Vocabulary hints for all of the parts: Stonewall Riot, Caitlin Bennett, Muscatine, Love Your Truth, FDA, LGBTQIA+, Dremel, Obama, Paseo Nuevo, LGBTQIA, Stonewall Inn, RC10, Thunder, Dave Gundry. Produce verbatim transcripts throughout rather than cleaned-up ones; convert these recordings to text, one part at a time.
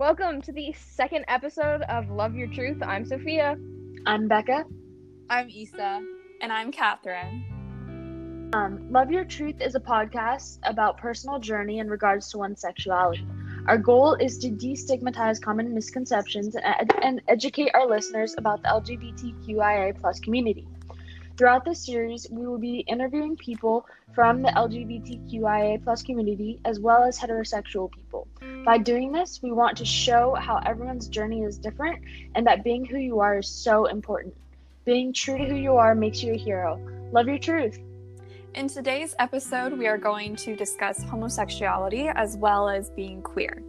Welcome to the second episode of Love Your Truth. I'm Sophia. I'm Becca. I'm Issa. And I'm Catherine. Um, Love Your Truth is a podcast about personal journey in regards to one's sexuality. Our goal is to destigmatize common misconceptions and, ed- and educate our listeners about the L G B T Q I A plus community. Throughout this series, we will be interviewing people from the L G B T Q I A plus community as well as heterosexual people. By doing this, we want to show how everyone's journey is different and that being who you are is so important. Being true to who you are makes you a hero. Love your truth. In today's episode, we are going to discuss homosexuality as well as being queer.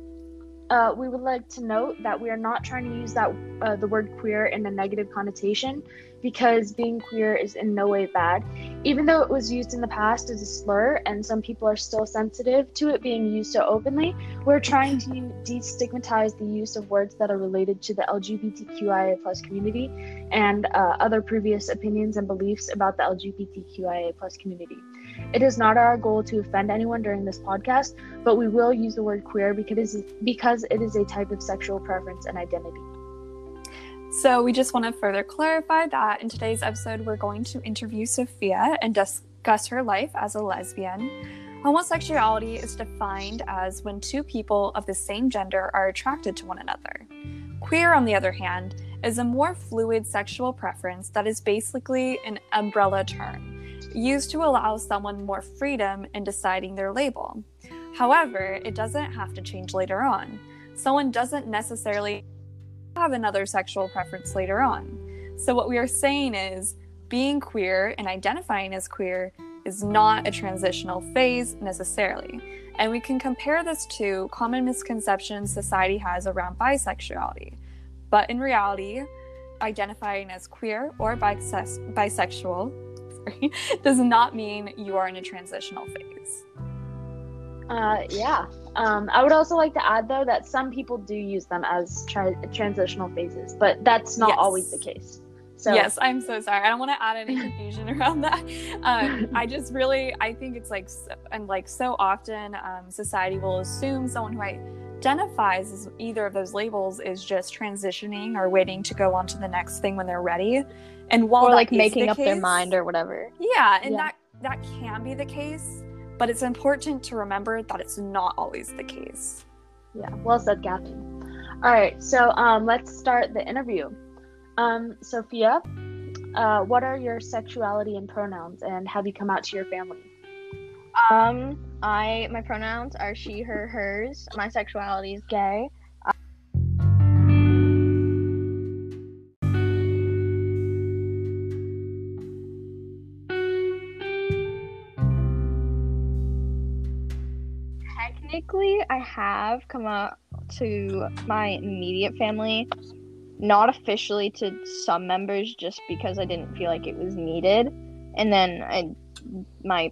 Uh, we would like to note that we are not trying to use that uh, the word queer in a negative connotation, because being queer is in no way bad, even though it was used in the past as a slur and some people are still sensitive to it being used so openly. We're trying to destigmatize the use of words that are related to the L G B T Q I A plus community and uh, other previous opinions and beliefs about the L G B T Q I A plus community. It is not our goal to offend anyone during this podcast, but we will use the word queer because because it is a type of sexual preference and identity. So we just want to further clarify that in today's episode, we're going to interview Sophia and discuss her life as a lesbian. Homosexuality is defined as when two people of the same gender are attracted to one another. Queer, on the other hand, is a more fluid sexual preference that is basically an umbrella term, used to allow someone more freedom in deciding their label. However, it doesn't have to change later on. Someone doesn't necessarily have another sexual preference later on. So what we are saying is being queer and identifying as queer is not a transitional phase necessarily. And we can compare this to common misconceptions society has around bisexuality. But in reality, identifying as queer or bisex- bisexual sorry, does not mean you are in a transitional phase. Uh, yeah. Um, I would also like to add, though, that some people do use them as tra- transitional phases, but that's not yes. always the case. So yes, I'm so sorry. I don't want to add any confusion around that. Um, I just really, I think it's like, and like so often um, society will assume someone who identifies as either of those labels is just transitioning or waiting to go on to the next thing when they're ready. And while or like making the up case, their mind or whatever. Yeah. And yeah. that that can be the case. But it's important to remember that it's not always the case. Yeah, well said, Captain. All right, so um, let's start the interview. Um, Sophia, uh, what are your sexuality and pronouns, and have you come out to your family? Um, I my pronouns are she, her, hers. My sexuality is gay. Technically, I have come out to my immediate family, not officially to some members, just because I didn't feel like it was needed. And then I, my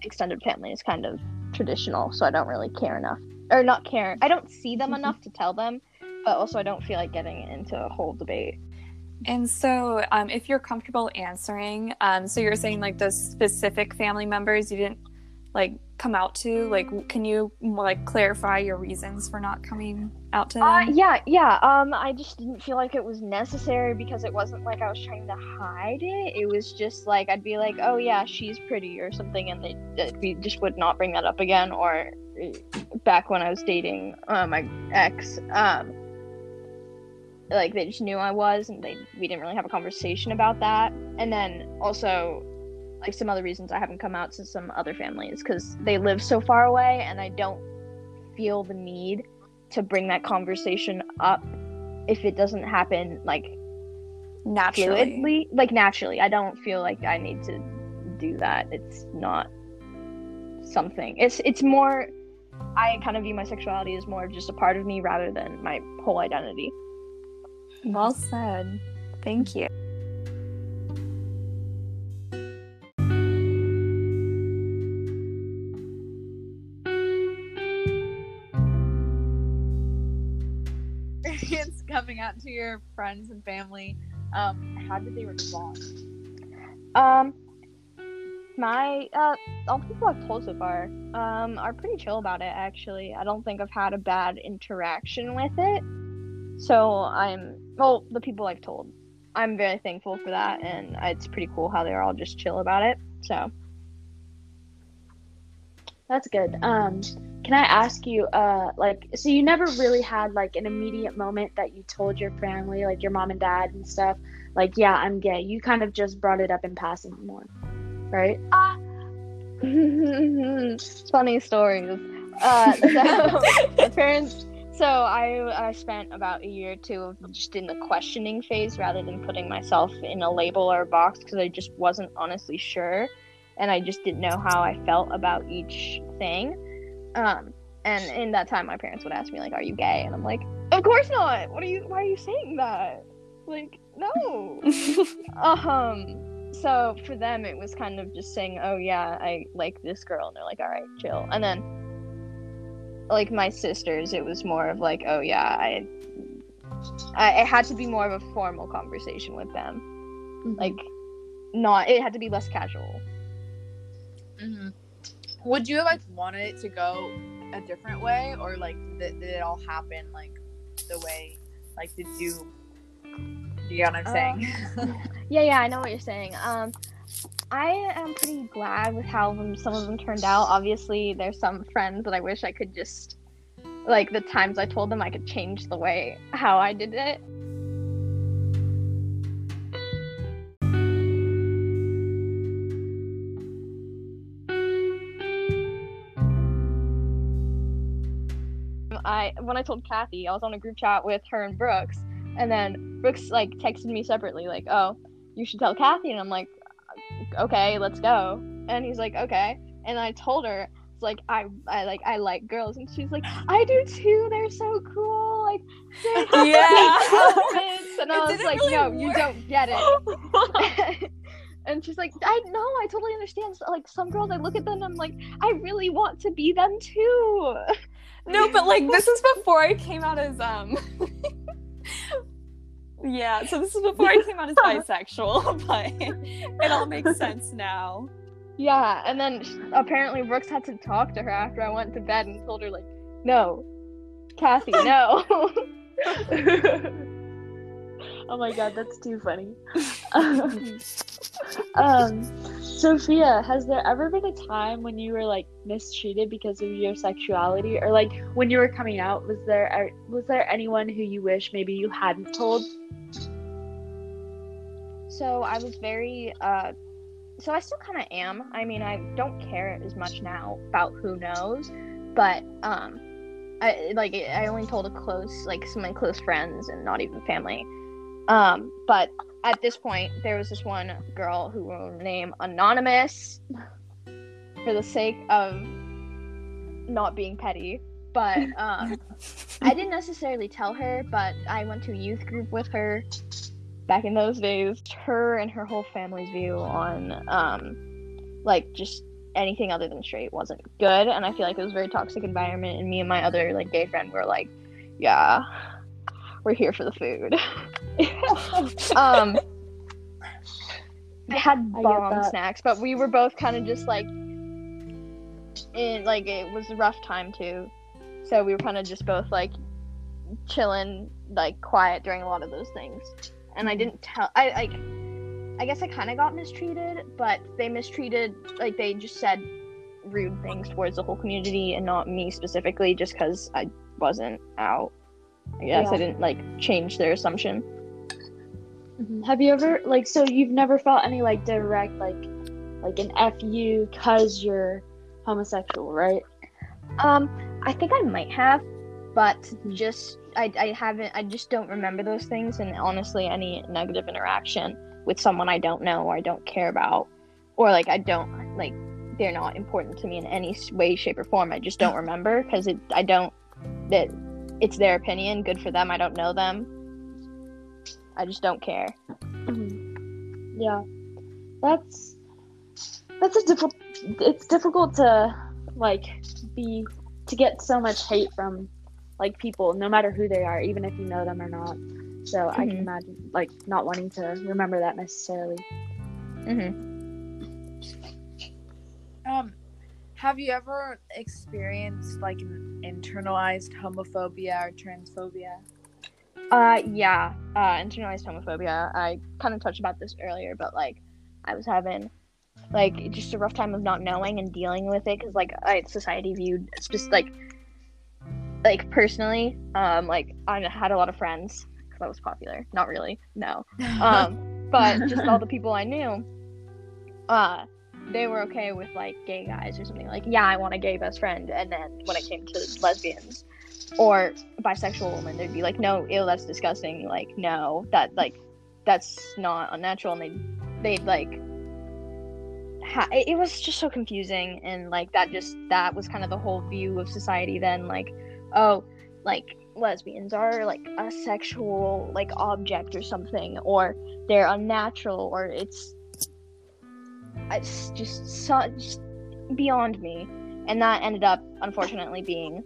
extended family is kind of traditional, so I don't really care enough. Or not care. I don't see them enough to tell them, but also I don't feel like getting into a whole debate. And so um, if you're comfortable answering, um, so you're saying like those specific family members you didn't like come out to, like can you like clarify your reasons for not coming out to them? Uh, yeah yeah um I just didn't feel like it was necessary, because it wasn't like I was trying to hide it. It was just like I'd be like, oh yeah, she's pretty or something, and they, they we just would not bring that up again. Or back when I was dating uh, my ex, um like they just knew I was, and they we didn't really have a conversation about that. And then also like some other reasons I haven't come out to some other families, because they live so far away and I don't feel the need to bring that conversation up if it doesn't happen like naturally fluidly. like naturally I don't feel like I need to do that. It's not something, it's it's more I kind of view my sexuality as more of just a part of me rather than my whole identity. Well said. Thank you. Coming out to your friends and family, um, how did they respond? Um, My, uh, all the people I've told so far, um, are pretty chill about it, actually. I don't think I've had a bad interaction with it. So I'm, well, the people I've told, I'm very thankful for that, and it's pretty cool how they're all just chill about it, so. That's good. Um, can I ask you, uh, like, so you never really had, like, an immediate moment that you told your family, like, your mom and dad and stuff, like, yeah, I'm gay. You kind of just brought it up in passing more. Right? Ah! Funny stories. Uh, so, my parents, so I, I spent about a year or two just in the questioning phase rather than putting myself in a label or a box, because I just wasn't honestly sure, and I just didn't know how I felt about each thing. Um, and in that time, my parents would ask me, like, are you gay? And I'm like, of course not! What are you, why are you saying that? Like, no! um... So, for them, it was kind of just saying, oh, yeah, I like this girl. And they're like, all right, chill. And then, like, my sisters, it was more of like, oh, yeah, I... I it had to be more of a formal conversation with them. Mm-hmm. Like, not... It had to be less casual. Mm-hmm. Would you have, like, wanted it to go a different way? Or, like, th- did it all happen, like, the way... Like, did you... You know what I'm saying? Um, yeah, yeah, I know what you're saying. Um, I am pretty glad with how them, some of them turned out. Obviously, there's some friends that I wish I could just, like, the times I told them I could change the way how I did it. I when I told Kathy, I was on a group chat with her and Brooks. And then Brooks, like, texted me separately, like, oh, you should tell Kathy. And I'm like, okay, let's go. And he's like, okay. And I told her, it's like, I, I like, I like girls. And she's like, I do too. They're so cool. Like, they have yeah. outfits. And I was like, really no, work. You don't get it. And she's like, I know, I totally understand. So, like, some girls, I look at them and I'm like, I really want to be them too. No, but, like, this is before I came out as, um... yeah, so this is before I came out as bisexual, but it all makes sense now. Yeah, and then she, apparently Brooks had to talk to her after I went to bed and told her, like, no, Kathy, no. Oh my god, that's too funny. um, um, Sophia, has there ever been a time when you were, like, mistreated because of your sexuality? Or, like, when you were coming out, was there was there anyone who you wish maybe you hadn't told? So, I was very, uh, so I still kind of am. I mean, I don't care as much now about who knows, but, um, I, like, I only told a close, like, some of my close friends and not even family. Um, but at this point, there was this one girl who will name Anonymous for the sake of not being petty, but, um, I didn't necessarily tell her, but I went to a youth group with her back in those days. Her and her whole family's view on, um, like, just anything other than straight wasn't good, and I feel like it was a very toxic environment, and me and my other, like, gay friend were like, yeah, we're here for the food. um, I had bomb I snacks, but we were both kind of just, like, in, like, it was a rough time, too, so we were kind of just both, like, chilling, like, quiet during a lot of those things, and I didn't tell, I, like, I guess I kind of got mistreated, but they mistreated, like, they just said rude things towards the whole community and not me specifically, just because I wasn't out. I guess yeah. I didn't, like, change their assumption. Mm-hmm. Have you ever, like, so you've never felt any, like, direct, like, like an F you because you're homosexual, right? Um, I think I might have, but just, I, I haven't, I just don't remember those things, and honestly, any negative interaction with someone I don't know or I don't care about, or, like, I don't, like, they're not important to me in any way, shape, or form. I just don't remember, because it, I don't, that it's their opinion, good for them, I don't know them. I just don't care. Mm-hmm. Yeah. That's, that's a difficult, it's difficult to, like, be, to get so much hate from, like, people, no matter who they are, even if you know them or not. So mm-hmm. I can imagine, like, not wanting to remember that necessarily. Mm-hmm. Have you ever experienced like an internalized homophobia or transphobia? Uh, yeah, uh, internalized homophobia. I kind of touched about this earlier, but like I was having like just a rough time of not knowing and dealing with it because like I, society viewed it's just like like personally um like I had a lot of friends because I was popular. Not really, no. Um, but just all the people I knew. Uh. They were okay with, like, gay guys or something. Like, yeah, I want a gay best friend. And then when it came to lesbians or bisexual women, they'd be like, no, ew, that's disgusting. Like, no, that, like, that's not unnatural. And they'd, they'd like, ha- it was just so confusing. And, like, that just, that was kind of the whole view of society then. Like, oh, like, lesbians are, like, a sexual, like, object or something. Or they're unnatural. Or it's... It's just so just beyond me, and that ended up unfortunately being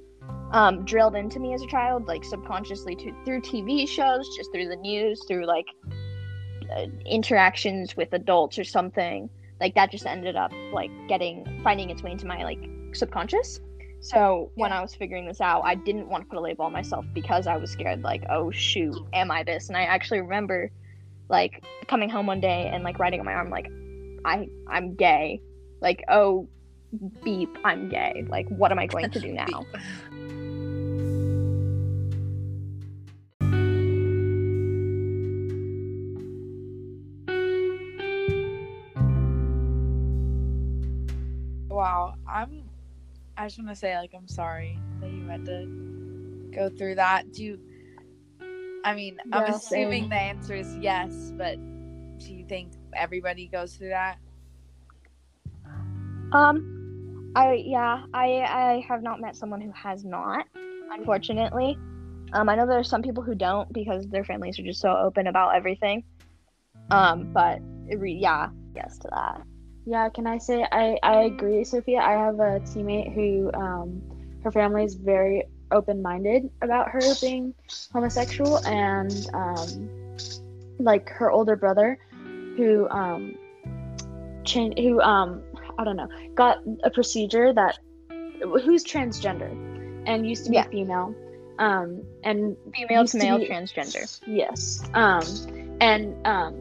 um, drilled into me as a child, like subconsciously to, through T V shows, just through the news, through like uh, interactions with adults or something. Like that just ended up like getting finding its way into my like subconscious. So yeah. When I was figuring this out, I didn't want to put a label on myself because I was scared. Like, oh shoot, am I this? And I actually remember like coming home one day and like writing on my arm like. I, I'm gay. Like, oh, beep, I'm gay. Like, what am I going to do now? Wow, I'm, I just want to say, like, I'm sorry that you had to go through that. Do you, I mean, yeah, I'm assuming same. The answer is yes, but do you think everybody goes through that? Um, I yeah, I I have not met someone who has not, unfortunately. Um, I know there are some people who don't because their families are just so open about everything. Um, but it re- yeah, yes to that. Yeah, can I say I I agree, Sophia. I have a teammate who um her family is very open-minded about her being homosexual, and um like her older brother. Who um changed? Who um I don't know. Got a procedure that who's transgender and used to be yeah. female, um and female to male be, transgender. Yes. Um and um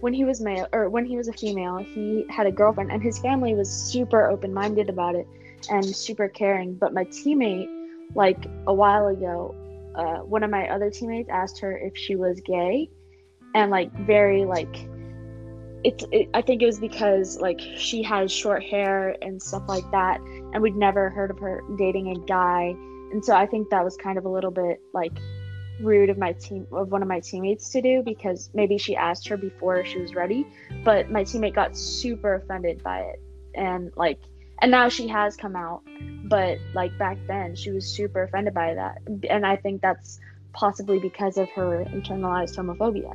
when he was male or when he was a female, he had a girlfriend, and his family was super open-minded about it and super caring. But my teammate, like a while ago, uh, one of my other teammates asked her if she was gay. And like very like it's it, I think it was because like she has short hair and stuff like that, and we'd never heard of her dating a guy, and so I think that was kind of a little bit like rude of my team of one of my teammates to do, because maybe she asked her before she was ready, but my teammate got super offended by it, and like and now she has come out, but like back then she was super offended by that, and I think that's possibly because of her internalized homophobia.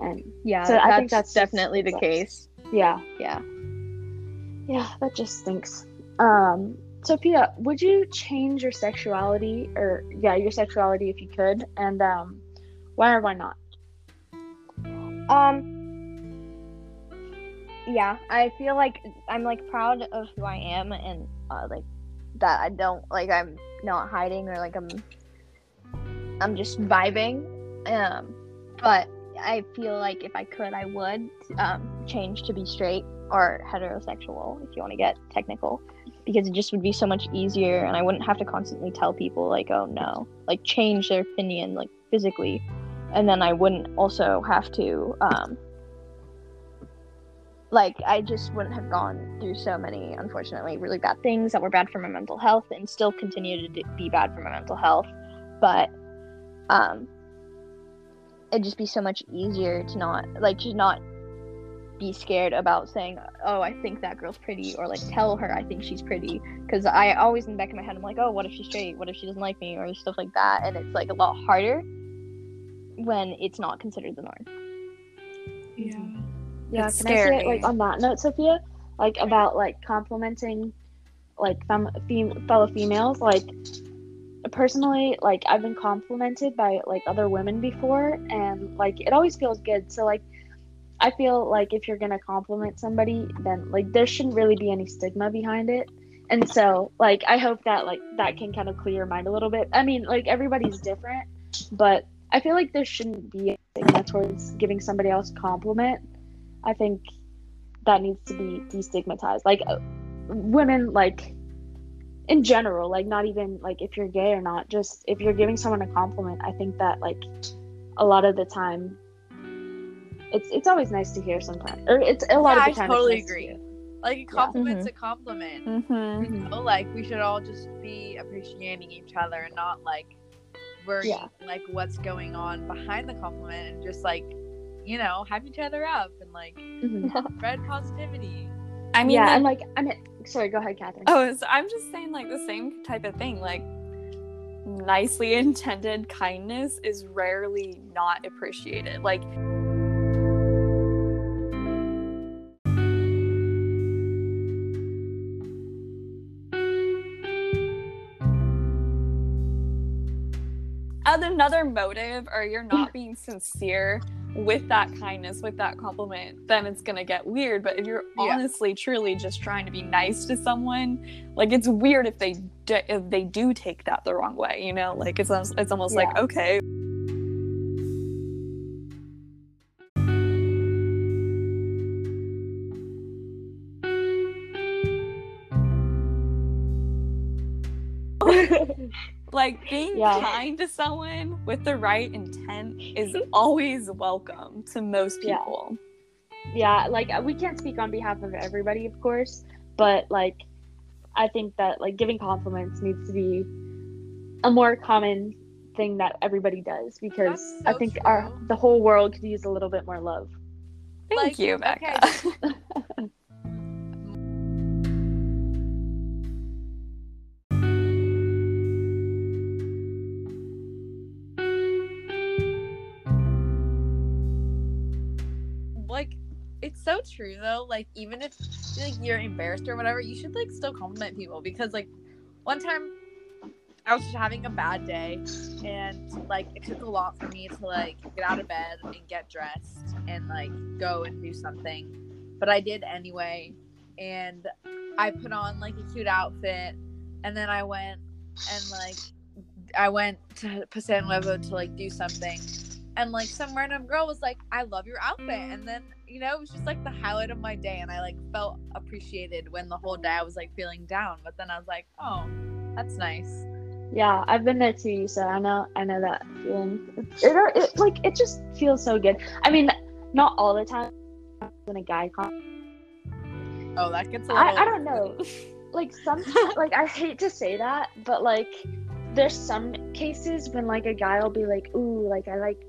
And yeah, so I think that's definitely the case. Yeah. Yeah. Yeah, that just stinks. Um, Sophia, would you change your sexuality or yeah, your sexuality if you could? And um, why or why not? Um Yeah, I feel like I'm like proud of who I am, and uh, like that I don't like I'm not hiding or like I'm I'm just vibing. Um, but I feel like if I could, I would um, change to be straight or heterosexual, if you want to get technical, because it just would be so much easier, and I wouldn't have to constantly tell people, like, oh, no, like, change their opinion, like, physically, and then I wouldn't also have to, um, like, I just wouldn't have gone through so many, unfortunately, really bad things that were bad for my mental health and still continue to d- be bad for my mental health, but Um, it'd just be so much easier to not, like, to not be scared about saying, oh, I think that girl's pretty, or, like, tell her I think she's pretty, because I always, in the back of my head, I'm like, oh, what if she's straight, what if she doesn't like me, or stuff like that, and it's, like, a lot harder when it's not considered the norm. Yeah. Yeah, it's can scary. I say, like, on that note, Sophia, like, about, like, complimenting, like, fem- fem- fellow females, like, personally, like, I've been complimented by, like, other women before, and, like, it always feels good, so, like, I feel like if you're gonna compliment somebody, then like there shouldn't really be any stigma behind it. And so like I hope that like that can kind of clear your mind a little bit. I mean, like everybody's different, but I feel like there shouldn't be a stigma towards giving somebody else a compliment. I think that needs to be destigmatized. Like uh, women, like in general, like not even like if you're gay or not, just if you're giving someone a compliment, I think that like a lot of the time it's it's always nice to hear sometimes, or it's a lot yeah, of the time. I totally it's nice agree. To like a compliment's yeah. mm-hmm. a compliment. Mm-hmm. You know, like we should all just be appreciating each other and not like worrying yeah. like what's going on behind the compliment, and just like, you know, hype each other up and like mm-hmm. spread positivity. I mean, yeah, like, and like I mean, sorry, go ahead, Catherine. Oh, so I'm just saying like the same type of thing, like. Nicely intended kindness is rarely not appreciated. Like, another motive, or you're not being sincere with that kindness, with that compliment, then it's gonna get weird. But if you're yeah. honestly, truly just trying to be nice to someone, like it's weird if they do, if they do take that the wrong way, you know? Like it's it's almost yeah. like, okay. Like, being yeah. kind to someone with the right intent is always welcome to most people. Yeah. yeah, like, we can't speak on behalf of everybody, of course, but, like, I think that, like, giving compliments needs to be a more common thing that everybody does, because so I think our the whole world could use a little bit more love. Thank like, you, Becca. Okay. So true though, like even if like you're embarrassed or whatever, you should like still compliment people, because like one time I was just having a bad day, and like it took a lot for me to like get out of bed and get dressed and like go and do something, but I did anyway, and I put on like a cute outfit, and then I went and like I went to Paseo Nuevo to like do something. And, like, some random girl was like, I love your outfit. And then, you know, it was just, like, the highlight of my day. And I, like, felt appreciated when the whole day I was, like, feeling down. But then I was like, oh, that's nice. Yeah, I've been there too, so I know I know that feeling. It, it, it like, it just feels so good. I mean, not all the time when a guy comes. Oh, that gets a little... I, I don't know. Like, sometimes, like, I hate to say that, but, like, there's some cases when, like, a guy will be like, ooh, like, I like...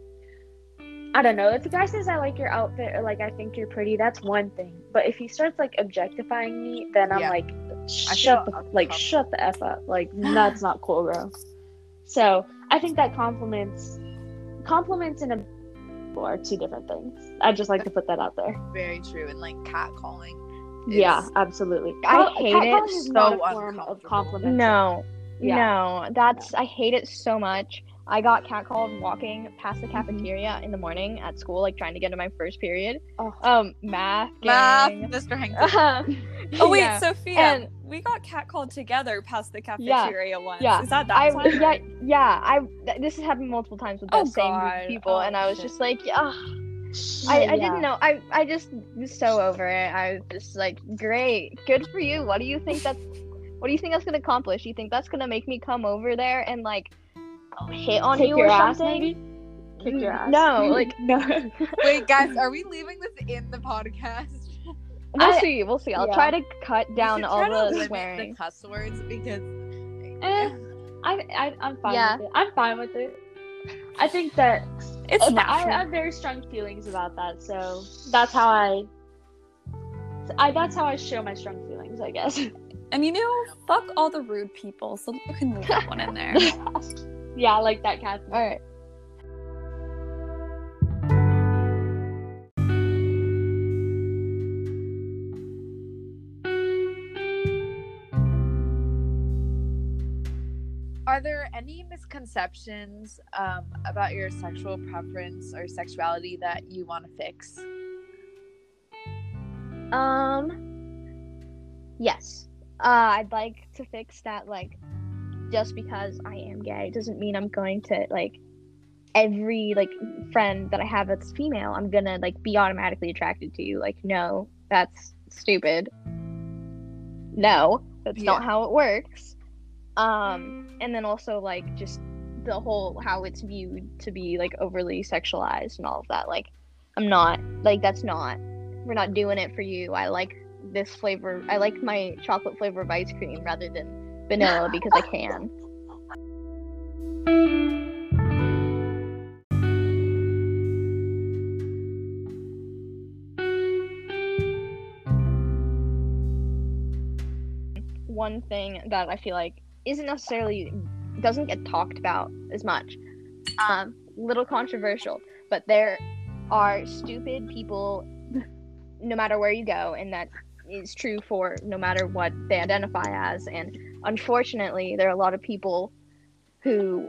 I don't know, if a guy says I like your outfit or like I think you're pretty, that's one thing, but if he starts like objectifying me, then I'm yeah. like shut the, like shut the F up, like that's not cool, bro. So I think that compliments compliments and a are two different things. I'd just like to put that out there. Very true. And like catcalling is... yeah, absolutely. I hate it. Is so not a form of compliment. No yeah. no that's no. I hate it so much. I got catcalled walking past the cafeteria mm-hmm. in the morning at school, like trying to get to my first period. Oh. Um, math, gang. Math, Mister Hank. Uh-huh. Oh wait, yeah. Sophia, and we got catcalled together past the cafeteria yeah, once. Yeah. Is that that I, time? Yeah, yeah. I th- this has happened multiple times with the oh, same God. group of people, oh, and I was shit. just like, yeah. Yeah, I, I yeah. didn't know. I I just was so over it. I was just like, great, good for you. What do you think that's? What do you think that's gonna accomplish? You think that's gonna make me come over there and like? Hit on Kick you your or ass, something? Maybe? Kick your ass. No, like no. Wait, guys, are we leaving this in the podcast? We'll I, see. We'll see. I'll yeah. try to cut down all try the to swearing, the cuss words, because eh, I, I I'm fine yeah. with it. I'm fine with it. I think that it's. I, I have very strong feelings about that, so that's how I. I that's how I show my strong feelings, I guess. And you know, fuck all the rude people, so you can leave that one in there. Yeah, I like that, Catherine. All right. Are there any misconceptions um, about your sexual preference or sexuality that you want to fix? Um, yes. Uh, I'd like to fix that, like, just because I am gay doesn't mean I'm going to, like, every, like, friend that I have that's female, I'm gonna, like, be automatically attracted to you. Like, no, that's stupid. No, that's yeah. not how it works. Um, and then also, like, just the whole how it's viewed to be, like, overly sexualized and all of that. Like, I'm not, like, that's not, we're not doing it for you. I like this flavor, I like my chocolate flavor of ice cream rather than vanilla because I can. One thing that I feel like isn't necessarily, doesn't get talked about as much, um, little controversial, but there are stupid people no matter where you go, and that is true for no matter what they identify as. And unfortunately, there are a lot of people who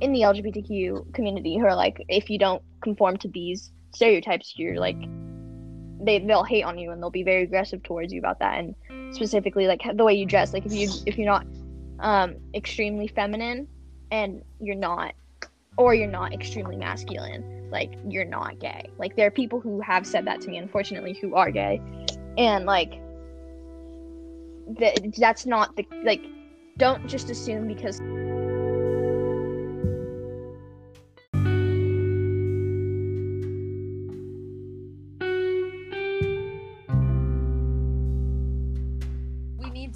in the L G B T Q community who are like, if you don't conform to these stereotypes, you're like, they, they'll hate on you and they'll be very aggressive towards you about that. And specifically, like, the way you dress, like, if you if you're not um extremely feminine, and you're not, or you're not extremely masculine, like, you're not gay. Like, there are people who have said that to me, unfortunately, who are gay, and like th- that's not the, like, don't just assume because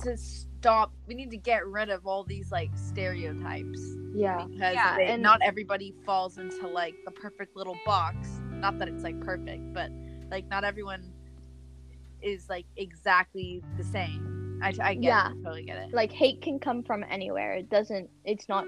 to stop we need to get rid of all these, like, stereotypes, yeah because yeah, they, and not everybody falls into, like, the perfect little box. Not that it's, like, perfect, but, like, not everyone is, like, exactly the same. I, I get yeah. it. I totally get it. Like, hate can come from anywhere. It doesn't, it's not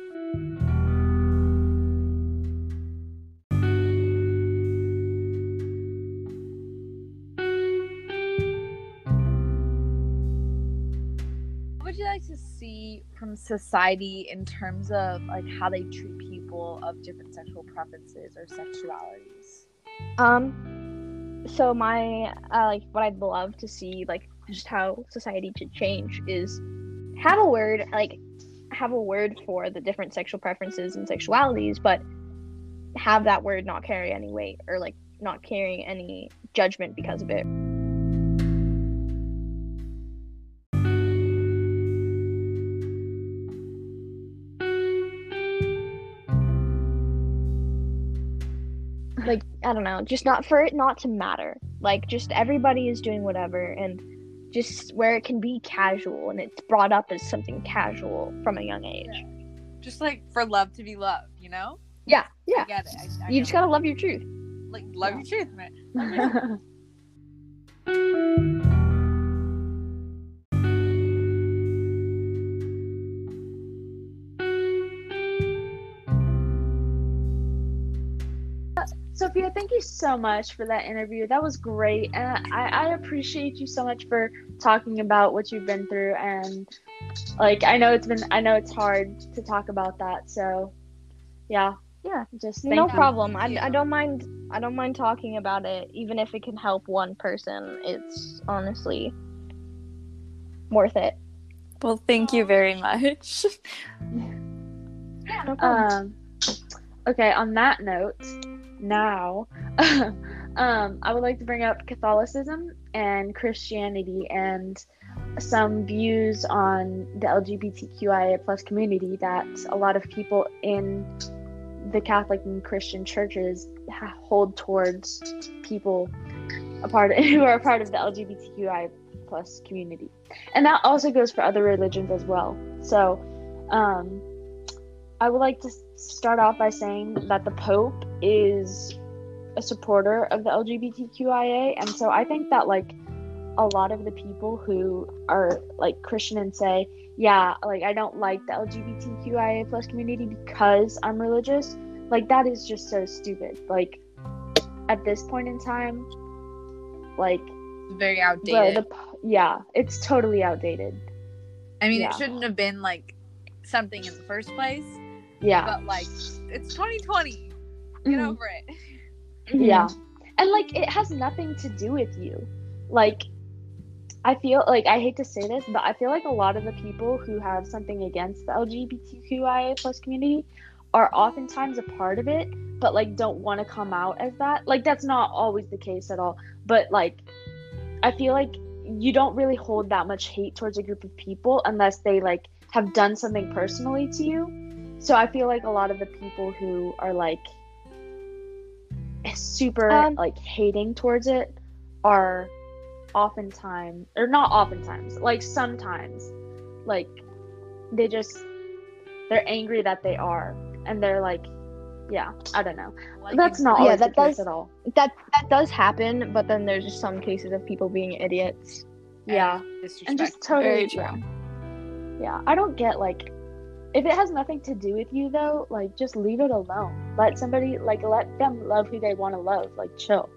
to see from society in terms of, like, how they treat people of different sexual preferences or sexualities? Um, so my, uh, like, what I'd love to see, like, just how society should change is have a word, like, have a word for the different sexual preferences and sexualities, but have that word not carry any weight or, like, not carrying any judgment because of it. Like, I don't know, just not for it not to matter. Like, just everybody is doing whatever, and just where it can be casual and it's brought up as something casual from a young age. Yeah. Just, like, for love to be love, you know? Yeah, yeah. I get it. I, I you just gotta it. love your truth. Like, love yeah. your truth, man. Love your truth. Sophia, thank you so much for that interview. That was great, and I, I appreciate you so much for talking about what you've been through. And, like, I know it's been, I know it's hard to talk about that. So, yeah, yeah, just thank no you. problem. I, I don't mind. I don't mind talking about it, even if it can help one person. It's honestly worth it. Well, thank you very much. yeah, no problem. Um, okay, on that note. Now, um, I would like to bring up Catholicism and Christianity and some views on the L G B T Q I A plus community that a lot of people in the Catholic and Christian churches hold towards people a part of, who are a part of the L G B T Q I A plus community, and that also goes for other religions as well. So, um, I would like to start off by saying that the Pope is a supporter of the L G B T Q I A, and so I think that, like, a lot of the people who are, like, Christian and say, yeah, like, I don't like the L G B T Q I A plus community because I'm religious, like, that is just so stupid. Like, at this point in time, like, very outdated. The, the, yeah, it's totally outdated. I mean, yeah. It shouldn't have been, like, something in the first place. Yeah. But, like, it's twenty twenty. Get mm-hmm. over it. Yeah. And, like, it has nothing to do with you. like, I feel like, I hate to say this, but I feel like a lot of the people who have something against the L G B T Q I A plus community are oftentimes a part of it, but, like, don't want to come out as that. Like, that's not always the case at all, but, like, I feel like you don't really hold that much hate towards a group of people unless they, like, have done something personally to you. So I feel like a lot of the people who are, like, super, um, like, hating towards it are oftentimes, or not oftentimes, like, sometimes, like, they just, they're angry that they are, and they're, like, yeah, I don't know. Like, that's not always yeah, that the does, case at all. That that does happen, but then there's just some cases of people being idiots. Yeah, and, and just totally very true. Yeah, I don't get, like, if it has nothing to do with you, though, like, just leave it alone. Let somebody, like, let them love who they want to love. Like, chill.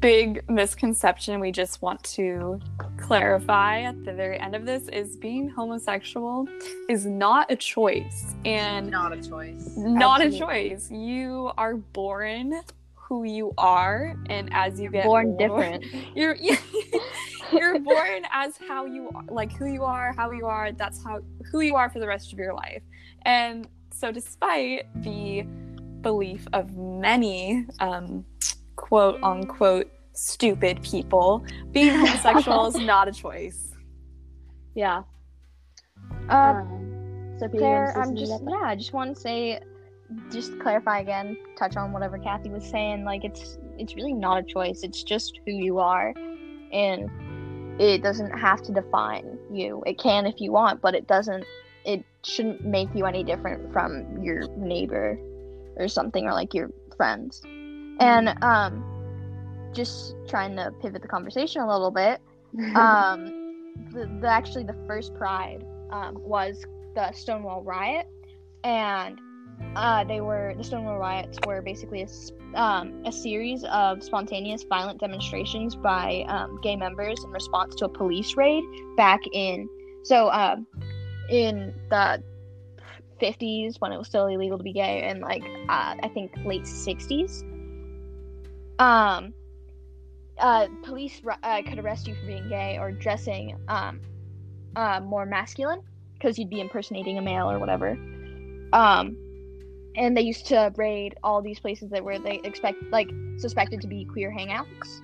Big misconception we just want to clarify at the very end of this is being homosexual is not a choice, and not a choice not Absolutely. a choice. You are born who you are, and as you get born older, different you're you're born as how you are, like who you are how you are that's how who you are for the rest of your life. And so despite the belief of many um quote unquote stupid people, being homosexual is not a choice. Yeah. Um, um so Claire, I'm just yeah, I just want to say, just clarify again, touch on whatever Kathy was saying, like it's it's really not a choice. It's just who you are, and it doesn't have to define you. It can if you want, but it doesn't it shouldn't make you any different from your neighbor or something, or like your friends. And um, just trying to pivot the conversation a little bit, um, the, the actually the first pride um, was the Stonewall Riot, and uh, they were the Stonewall Riots were basically a, um, a series of spontaneous violent demonstrations by um, gay members in response to a police raid back in so uh, in the fifties, when it was still illegal to be gay, and like uh, I think late sixties. Um, uh, police uh, could arrest you for being gay or dressing, um, uh, more masculine, because you'd be impersonating a male or whatever. Um, and they used to raid all these places that were, they expect, like, suspected to be queer hangouts.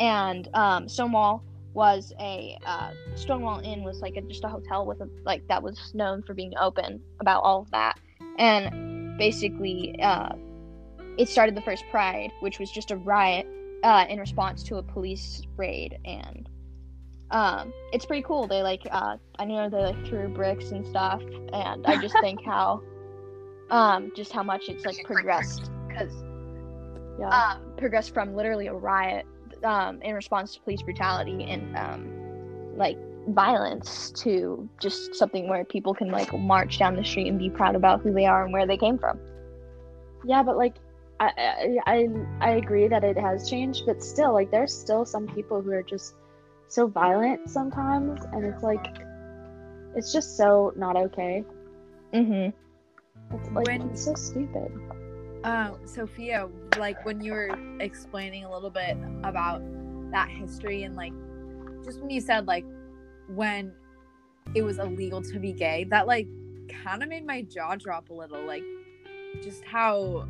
And, um, Stonewall was a, uh, Stonewall Inn was, like, a, just a hotel with, a, like, that was known for being open about all of that. And basically, uh, it started the first pride, which was just a riot uh, in response to a police raid, and um, it's pretty cool. They like, uh, I know they like threw bricks and stuff, and I just think how, um, just how much it's like progressed, because yeah. uh, progressed from literally a riot um, in response to police brutality and um, like violence to just something where people can like march down the street and be proud about who they are and where they came from. Yeah, but like. I, I I agree that it has changed, but still, like, there's still some people who are just so violent sometimes, and it's like, it's just so not okay. Mm-hmm. It's like, when, it's so stupid. Um, Sophia, like, when you were explaining a little bit about that history, and like, just when you said, like, when it was illegal to be gay, that, like, kind of made my jaw drop a little, like, just how...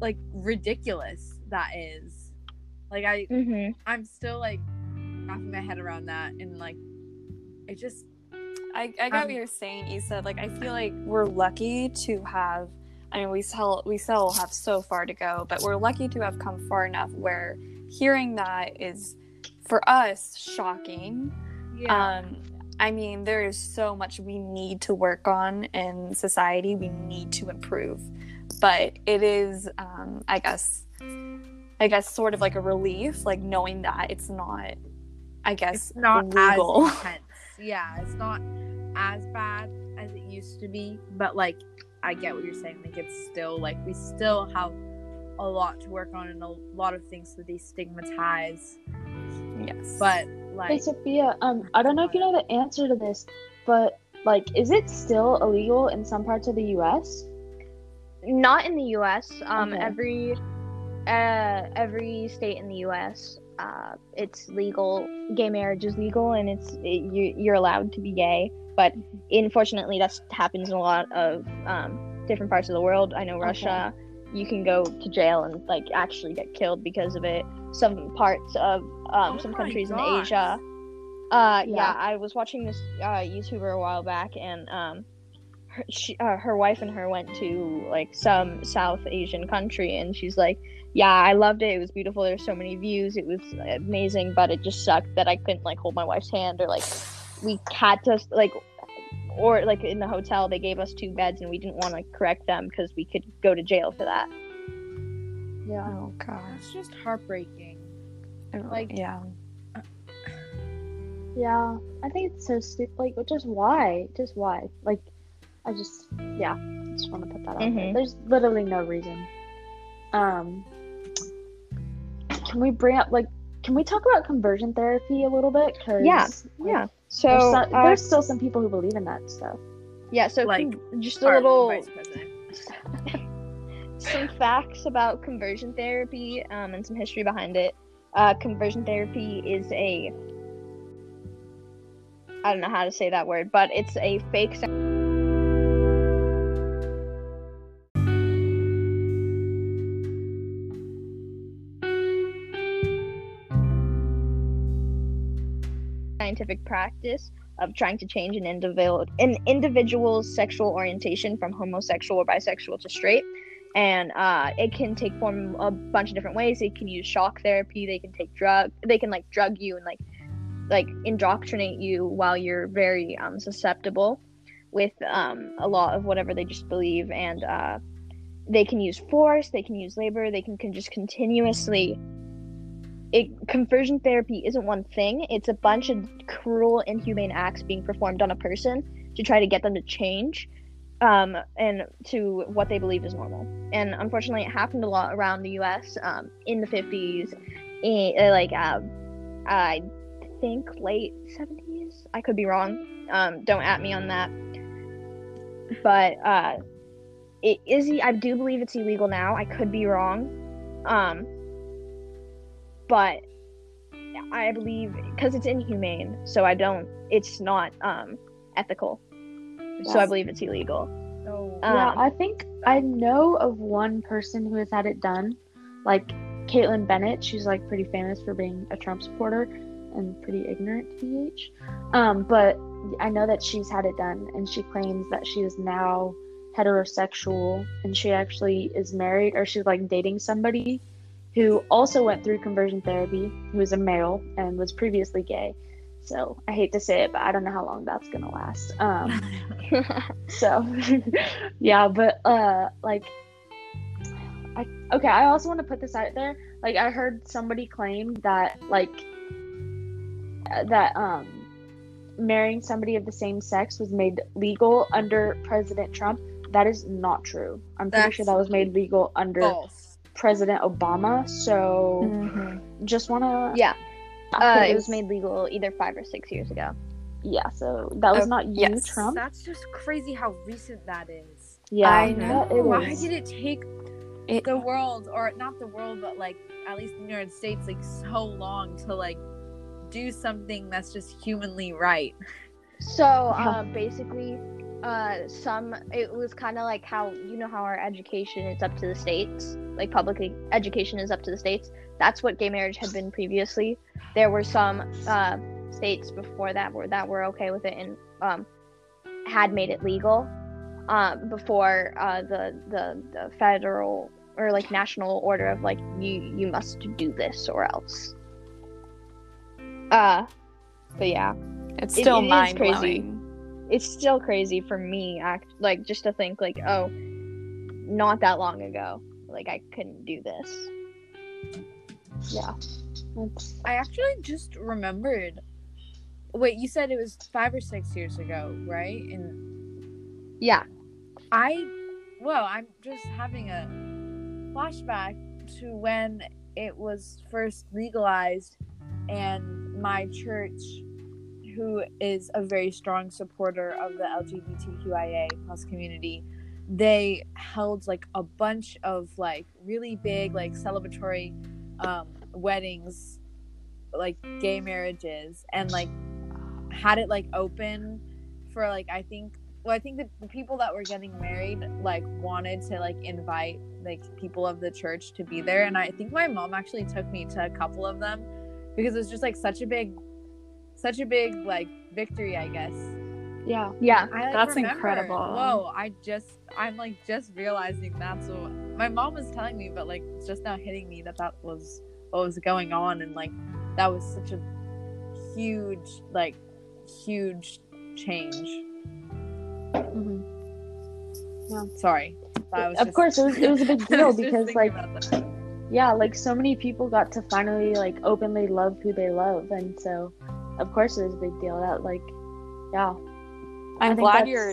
like ridiculous that is. Like I mm-hmm. I'm still like wrapping my head around that, and like it just I, I got um, what you're saying, Issa. Like I feel like we're lucky to have I mean we still we still have so far to go, but we're lucky to have come far enough where hearing that is for us shocking. Yeah. Um I mean there is so much we need to work on in society. We need to improve. But it is, um, I guess, I guess sort of like a relief, like knowing that it's not, I guess, it's not legal. As intense. Yeah, it's not as bad as it used to be. But, like, I get what you're saying. Like, it's still, like, we still have a lot to work on and a lot of things to destigmatize. Yes. But, Like, hey, Sophia, um, I don't know if you know the answer to this, but, like, is it still illegal in some parts of the U S? Not in the U S. Um, okay. Every uh, every state in the U S, uh, it's legal. Gay marriage is legal, and it's it, you, you're allowed to be gay. But, unfortunately, that happens in a lot of um, different parts of the world. I know Russia, okay. You can go to jail and, like, actually get killed because of it. Some parts of um, oh some countries gosh. in Asia. Uh, yeah. yeah, I was watching this uh, YouTuber a while back, and um, her, she, uh, her wife and her went to, like, some South Asian country, and she's like, yeah, I loved it, it was beautiful, there's so many views, it was amazing, but it just sucked that I couldn't, like, hold my wife's hand, or, like, we had to, like, or, like, in the hotel, they gave us two beds, and we didn't want to correct them, because we could go to jail for that. Yeah. Oh, gosh. It's just heartbreaking. Like, yeah. Yeah, I think it's so stupid. Like, just why? Just why? Like, I just, yeah, just want to put that out mm-hmm. there. There's literally no reason. Um, can we bring up, like, can we talk about conversion therapy a little bit? Cause, yeah, like, yeah. So there's, so, uh, there's still some people who believe in that stuff. Yeah, so like con- just a little. Vice president. Some facts about conversion therapy um, and some history behind it. Uh, conversion therapy is a I don't know how to say that word, but it's a fake se- scientific practice of trying to change an individual an individual's sexual orientation from homosexual or bisexual to straight. And uh, it can take form a bunch of different ways. They can use shock therapy. They can take drug. They can like drug you and like like indoctrinate you while you're very um, susceptible with um, a lot of whatever they just believe. And uh, they can use force. They can use labor. They can, can just continuously. It, conversion therapy isn't one thing. It's a bunch of cruel, inhumane acts being performed on a person to try to get them to change. Um, and to what they believe is normal. And unfortunately, it happened a lot around the U S um, in the fifties, in, uh, like, uh, I think late seventies. I could be wrong. Um, don't at me on that. But uh, it is, I do believe it's illegal now. I could be wrong. Um, but I believe, because it's inhumane, so I don't, it's not um, ethical. So I believe it's illegal. Oh. Um, yeah, I think I know of one person who has had it done, like Caitlin Bennett. She's like pretty famous for being a Trump supporter and pretty ignorant to B H. Um, but I know that she's had it done, and she claims that she is now heterosexual, and she actually is married, or she's like dating somebody who also went through conversion therapy, who was a male and was previously gay. So I hate to say it, but I don't know how long that's gonna last. Um, so yeah, but uh, like, I okay. I also want to put this out there. Like, I heard somebody claim that like that um, marrying somebody of the same sex was made legal under President Trump. That is not true. I'm pretty that's sure that was made legal under false. President Obama. So mm-hmm. just wanna yeah. Uh, it was made legal either five or six years ago. Yeah, so that was oh, not you, yes. Trump. That's just crazy how recent that is. Yeah, I know. Why did it take it, the world, or not the world, but like at least the United States, like so long to like do something that's just humanly right? So uh, basically, uh, some it was kind of like how you know how our education is up to the states, like public education is up to the states. That's what gay marriage had been previously. There were some uh, states before that were that were okay with it and um, had made it legal um, before uh, the, the the federal or like national order of like you you must do this or else. Uh, but yeah, it's it, still it mind crazy. It's still crazy for me, act like just to think like oh, not that long ago, like I couldn't do this. Yeah. Oops. I actually just remembered. Wait, you said it was five or six years ago, right? And yeah. I, well, I'm just having a flashback to when it was first legalized and my church, who is a very strong supporter of the L G B T Q I A plus community, they held like a bunch of like really big like celebratory um, weddings, like gay marriages, and like had it like open for like I think well I think that the people that were getting married like wanted to like invite like people of the church to be there, and I think my mom actually took me to a couple of them because it was just like such a big such a big like victory, I guess. Yeah, yeah, I, like, that's remember, incredible. Whoa, I just I'm like just realizing that. So my mom was telling me, but like just now hitting me that that was what was going on, and like that was such a huge like huge change. Mm-hmm. Yeah, sorry. Was of just... course, it was it was a big deal because like yeah, like so many people got to finally like openly love who they love, and so of course it was a big deal that like yeah. I'm glad that's... your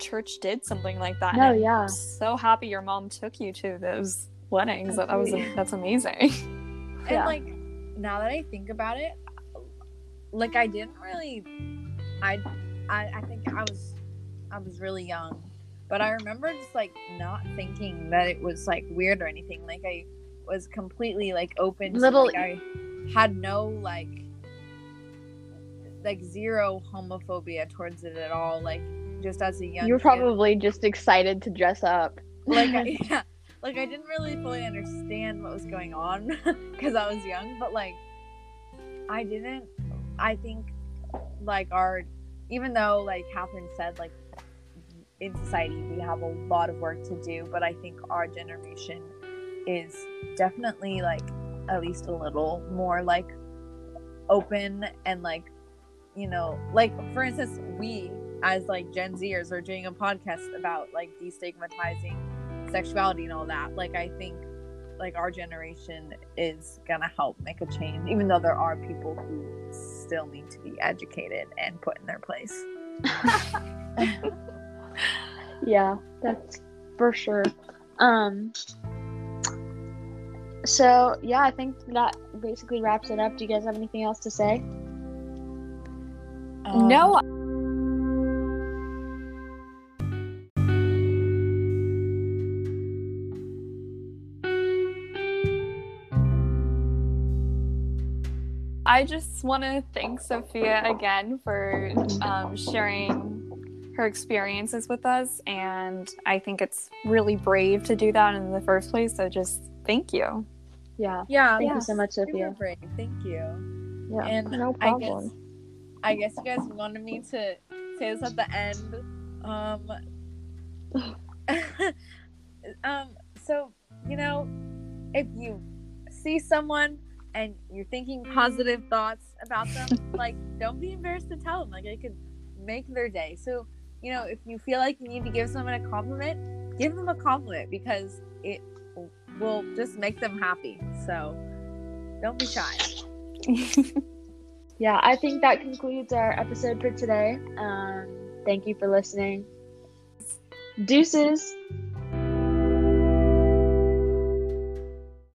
church did something like that. No, and I'm yeah. so happy your mom took you to those weddings. That was that's amazing. And yeah. like now that I think about it, like I didn't really, I, I, I think I was, I was really young, but I remember just like not thinking that it was like weird or anything. Like I was completely like open. Little, to, like, I had no like, like zero homophobia towards it at all. Like just as a young, you were probably kid, just excited to dress up. Like I, yeah, like I didn't really fully understand what was going on because I was young, but like I didn't. I think, like, our, even though, like, Catherine said, like, in society we have a lot of work to do, but I think our generation is definitely, like, at least a little more, like, open and, like, you know, like, for instance, we, as, like, Gen Zers are doing a podcast about, like, destigmatizing sexuality and all that. Like, I think, like, our generation is gonna help make a change, even though there are people who still need to be educated and put in their place. Yeah, that's for sure. Um so yeah, I think that basically wraps it up. Do you guys have anything else to say? Um, no I just want to thank Sophia again for um, sharing her experiences with us, and I think it's really brave to do that in the first place, so just thank you. Yeah. Yeah. Thank yeah. you so much, Sophia. Brave. Thank you. Yeah. And no problem. I guess, I guess you guys wanted me to say this at the end. Um, um, so, you know, if you see someone and you're thinking positive thoughts about them, like, don't be embarrassed to tell them. Like, it could make their day. So, you know, if you feel like you need to give someone a compliment, give them a compliment, because it will just make them happy. So don't be shy. Yeah, I think that concludes our episode for today. Um, thank you for listening. Deuces.